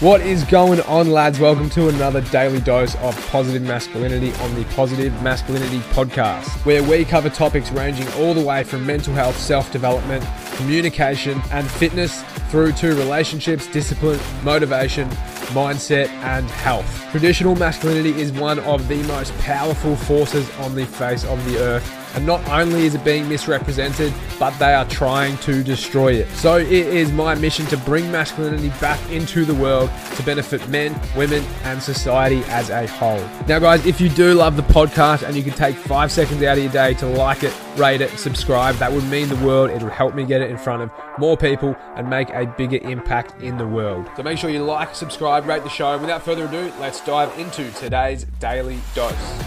What is going on, lads? Welcome to another Daily Dose of Positive Masculinity on the Positive Masculinity Podcast, where we cover topics ranging all the way from mental health, self-development, communication, and fitness through to relationships, discipline, motivation, mindset, and health. Traditional masculinity is one of the most powerful forces on the face of the earth. And not only is it being misrepresented, but they are trying to destroy it. So it is my mission to bring masculinity back into the world to benefit men, women, and society as a whole. Now, guys, if you do love the podcast and you can take 5 seconds out of your day to like it, rate it, subscribe, that would mean the world. It would help me get it in front of more people and make a bigger impact in the world. So make sure you like, subscribe, rate the show. And without further ado, let's dive into today's Daily Dose.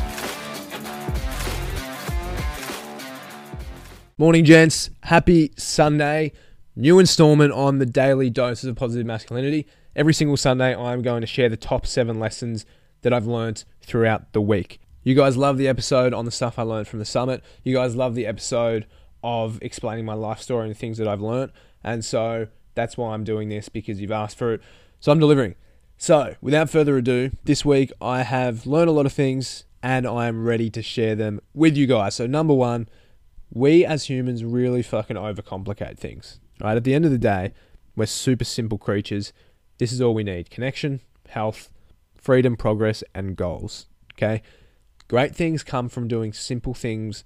Morning, gents. Happy Sunday. New installment on the Daily Doses of Positive Masculinity. Every single Sunday, I'm going to share the top 7 lessons that I've learned throughout the week. You guys love the episode on the stuff I learned from the summit. You guys love the episode of explaining my life story and the things that I've learned. And so that's why I'm doing this, because you've asked for it. So I'm delivering. So without further ado, this week I have learned a lot of things and I am ready to share them with you guys. So number one, we as humans really fucking overcomplicate things, right? At the end of the day, we're super simple creatures. This is all we need: connection, health, freedom, progress, and goals, okay? Great things come from doing simple things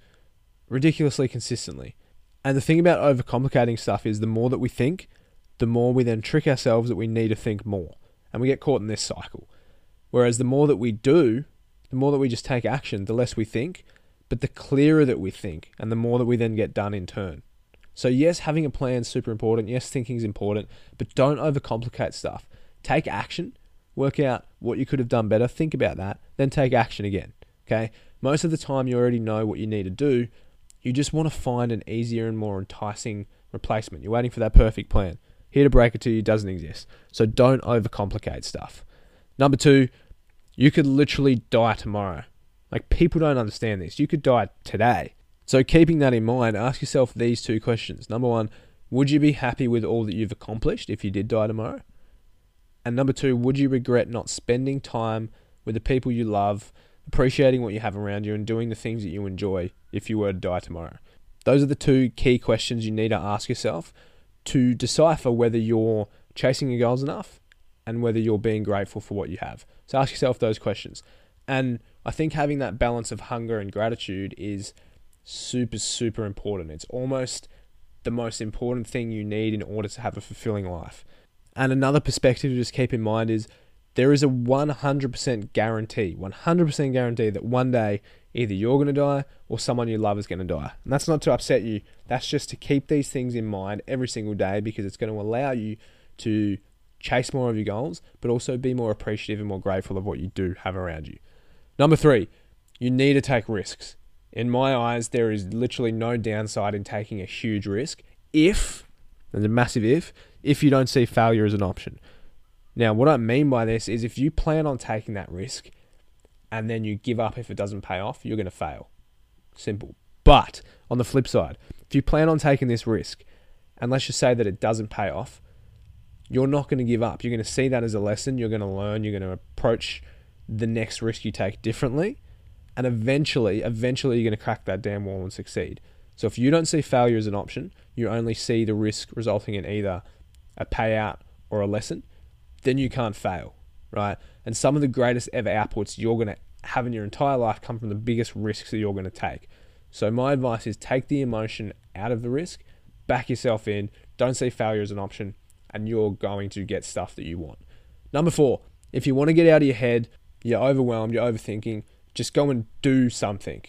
ridiculously consistently. And the thing about overcomplicating stuff is the more that we think, the more we then trick ourselves that we need to think more. And we get caught in this cycle. Whereas the more that we do, the more that we just take action, the less we think, but the clearer that we think and the more that we then get done in turn. So yes, having a plan is super important. Yes, thinking is important, but don't overcomplicate stuff. Take action, work out what you could have done better, think about that, then take action again, okay? Most of the time you already know what you need to do. You just want to find an easier and more enticing replacement. You're waiting for that perfect plan. Here to break it to you, doesn't exist. So don't overcomplicate stuff. Number two, you could literally die tomorrow. Like, people don't understand this. You could die today. So keeping that in mind, ask yourself these 2 questions. Number one, would you be happy with all that you've accomplished if you did die tomorrow? And number two, would you regret not spending time with the people you love, appreciating what you have around you, and doing the things that you enjoy if you were to die tomorrow? Those are the 2 key questions you need to ask yourself to decipher whether you're chasing your goals enough and whether you're being grateful for what you have. So ask yourself those questions. And I think having that balance of hunger and gratitude is super, super important. It's almost the most important thing you need in order to have a fulfilling life. And another perspective to just keep in mind is there is a 100% guarantee that one day either you're going to die or someone you love is going to die. And that's not to upset you. That's just to keep these things in mind every single day, because it's going to allow you to chase more of your goals, but also be more appreciative and more grateful of what you do have around you. Number 3, you need to take risks. In my eyes, there is literally no downside in taking a huge risk if, and a massive if you don't see failure as an option. Now, what I mean by this is if you plan on taking that risk and then you give up if it doesn't pay off, you're going to fail. Simple. But on the flip side, if you plan on taking this risk and let's just say that it doesn't pay off, you're not going to give up. You're going to see that as a lesson. You're going to learn. You're going to approach the next risk you take differently, and eventually you're going to crack that damn wall and succeed. So if you don't see failure as an option, you only see the risk resulting in either a payout or a lesson, then you can't fail, right? And some of the greatest ever outputs you're going to have in your entire life come from the biggest risks that you're going to take. So my advice is take the emotion out of the risk, back yourself in, don't see failure as an option, and you're going to get stuff that you want. Number 4, if you want to get out of your head, you're overwhelmed, you're overthinking, just go and do something,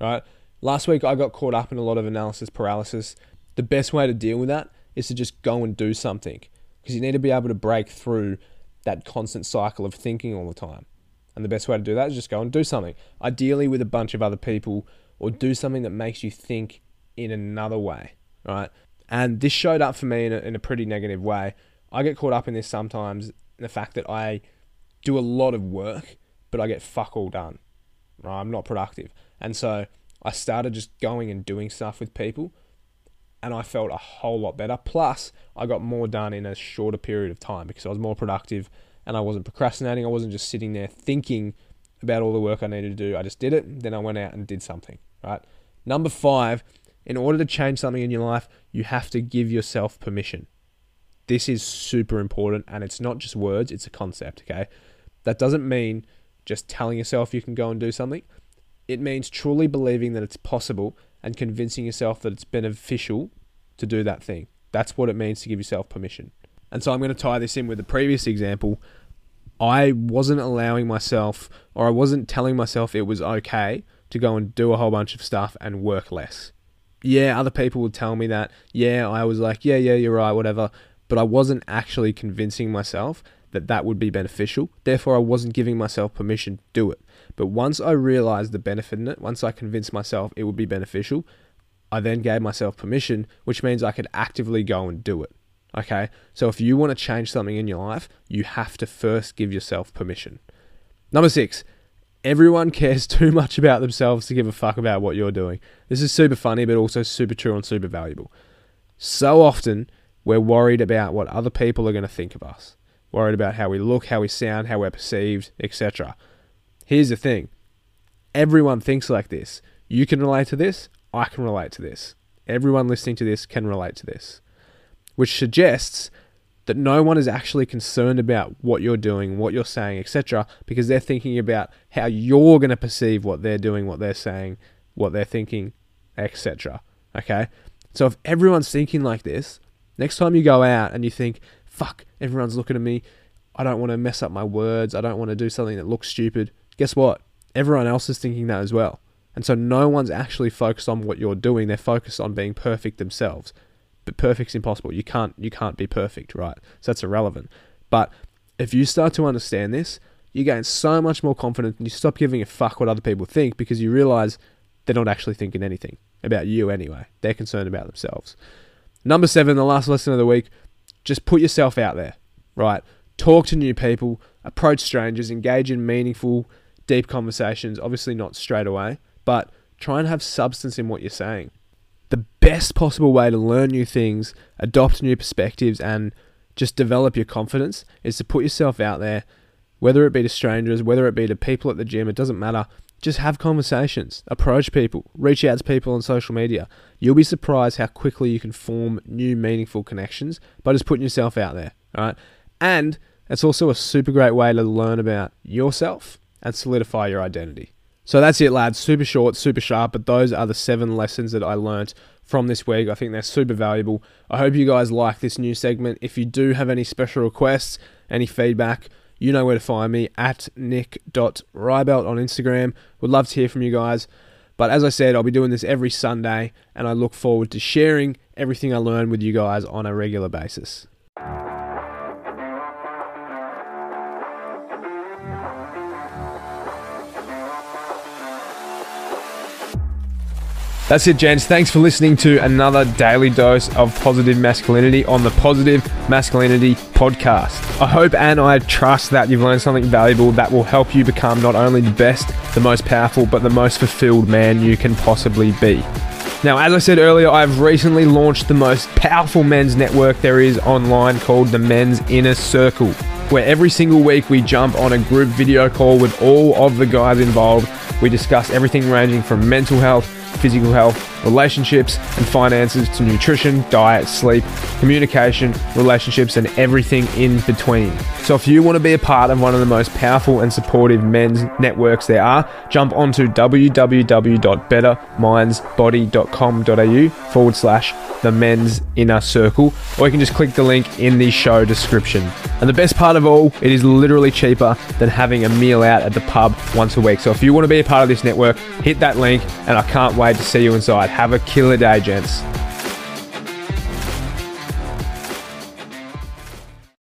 right? Last week, I got caught up in a lot of analysis paralysis. The best way to deal with that is to just go and do something, because you need to be able to break through that constant cycle of thinking all the time. And the best way to do that is just go and do something, ideally with a bunch of other people, or do something that makes you think in another way, right? And this showed up for me in a pretty negative way. I get caught up in this sometimes, in the fact that I do a lot of work, but I get fuck all done. I'm not productive. And so I started just going and doing stuff with people, and I felt a whole lot better. Plus, I got more done in a shorter period of time because I was more productive and I wasn't procrastinating. I wasn't just sitting there thinking about all the work I needed to do. I just did it. Then I went out and did something, right? Number 5, in order to change something in your life, you have to give yourself permission. This is super important, and it's not just words, it's a concept, okay? That doesn't mean just telling yourself you can go and do something. It means truly believing that it's possible and convincing yourself that it's beneficial to do that thing. That's what it means to give yourself permission. And so I'm going to tie this in with the previous example. I wasn't allowing myself, or I wasn't telling myself it was okay to go and do a whole bunch of stuff and work less. Yeah, other people would tell me that. Yeah, I was like, yeah, you're right, whatever. But I wasn't actually convincing myself that that would be beneficial. Therefore, I wasn't giving myself permission to do it. But once I realized the benefit in it, once I convinced myself it would be beneficial, I then gave myself permission, which means I could actively go and do it. Okay? So if you want to change something in your life, you have to first give yourself permission. Number 6, everyone cares too much about themselves to give a fuck about what you're doing. This is super funny, but also super true and super valuable. So often, we're worried about what other people are going to think of us. Worried about how we look, how we sound, how we're perceived, etc. Here's the thing. Everyone thinks like this. You can relate to this. I can relate to this. Everyone listening to this can relate to this. Which suggests that no one is actually concerned about what you're doing, what you're saying, etc. Because they're thinking about how you're going to perceive what they're doing, what they're saying, what they're thinking, etc. Okay? So if everyone's thinking like this, next time you go out and you think, fuck, everyone's looking at me. I don't want to mess up my words. I don't want to do something that looks stupid. Guess what? Everyone else is thinking that as well. And so no one's actually focused on what you're doing. They're focused on being perfect themselves. But perfect's impossible. You can't be perfect, right? So that's irrelevant. But if you start to understand this, you gain so much more confidence and you stop giving a fuck what other people think because you realize they're not actually thinking anything about you anyway. They're concerned about themselves. Number 7, the last lesson of the week. Just put yourself out there, right? Talk to new people, approach strangers, engage in meaningful, deep conversations. Obviously not straight away, but try and have substance in what you're saying. The best possible way to learn new things, adopt new perspectives, and just develop your confidence is to put yourself out there, whether it be to strangers, whether it be to people at the gym, it doesn't matter. Just have conversations, approach people, reach out to people on social media. You'll be surprised how quickly you can form new meaningful connections by just putting yourself out there, all right? And it's also a super great way to learn about yourself and solidify your identity. So that's it, lads. Super short, super sharp, but those are the 7 lessons that I learned from this week. I think they're super valuable. I hope you guys like this new segment. If you do have any special requests, any feedback, you know where to find me, at nick.rybelt on Instagram. Would love to hear from you guys. But as I said, I'll be doing this every Sunday, and I look forward to sharing everything I learn with you guys on a regular basis. That's it, gents. Thanks for listening to another Daily Dose of Positive Masculinity on the Positive Masculinity Podcast. I hope and I trust that you've learned something valuable that will help you become not only the best, the most powerful, but the most fulfilled man you can possibly be. Now, as I said earlier, I've recently launched the most powerful men's network there is online called The Men's Inner Circle, where every single week we jump on a group video call with all of the guys involved. We discuss everything ranging from mental health, physical health, relationships and finances to nutrition, diet, sleep, communication, relationships and everything in between. So if you want to be a part of one of the most powerful and supportive men's networks there are, jump onto www.bettermindsbody.com.au/the men's inner circle, or you can just click the link in the show description. And the best part of all, it is literally cheaper than having a meal out at the pub once a week. So if you want to be a part of this network, hit that link and I can't wait to see you inside. Have a killer day, gents.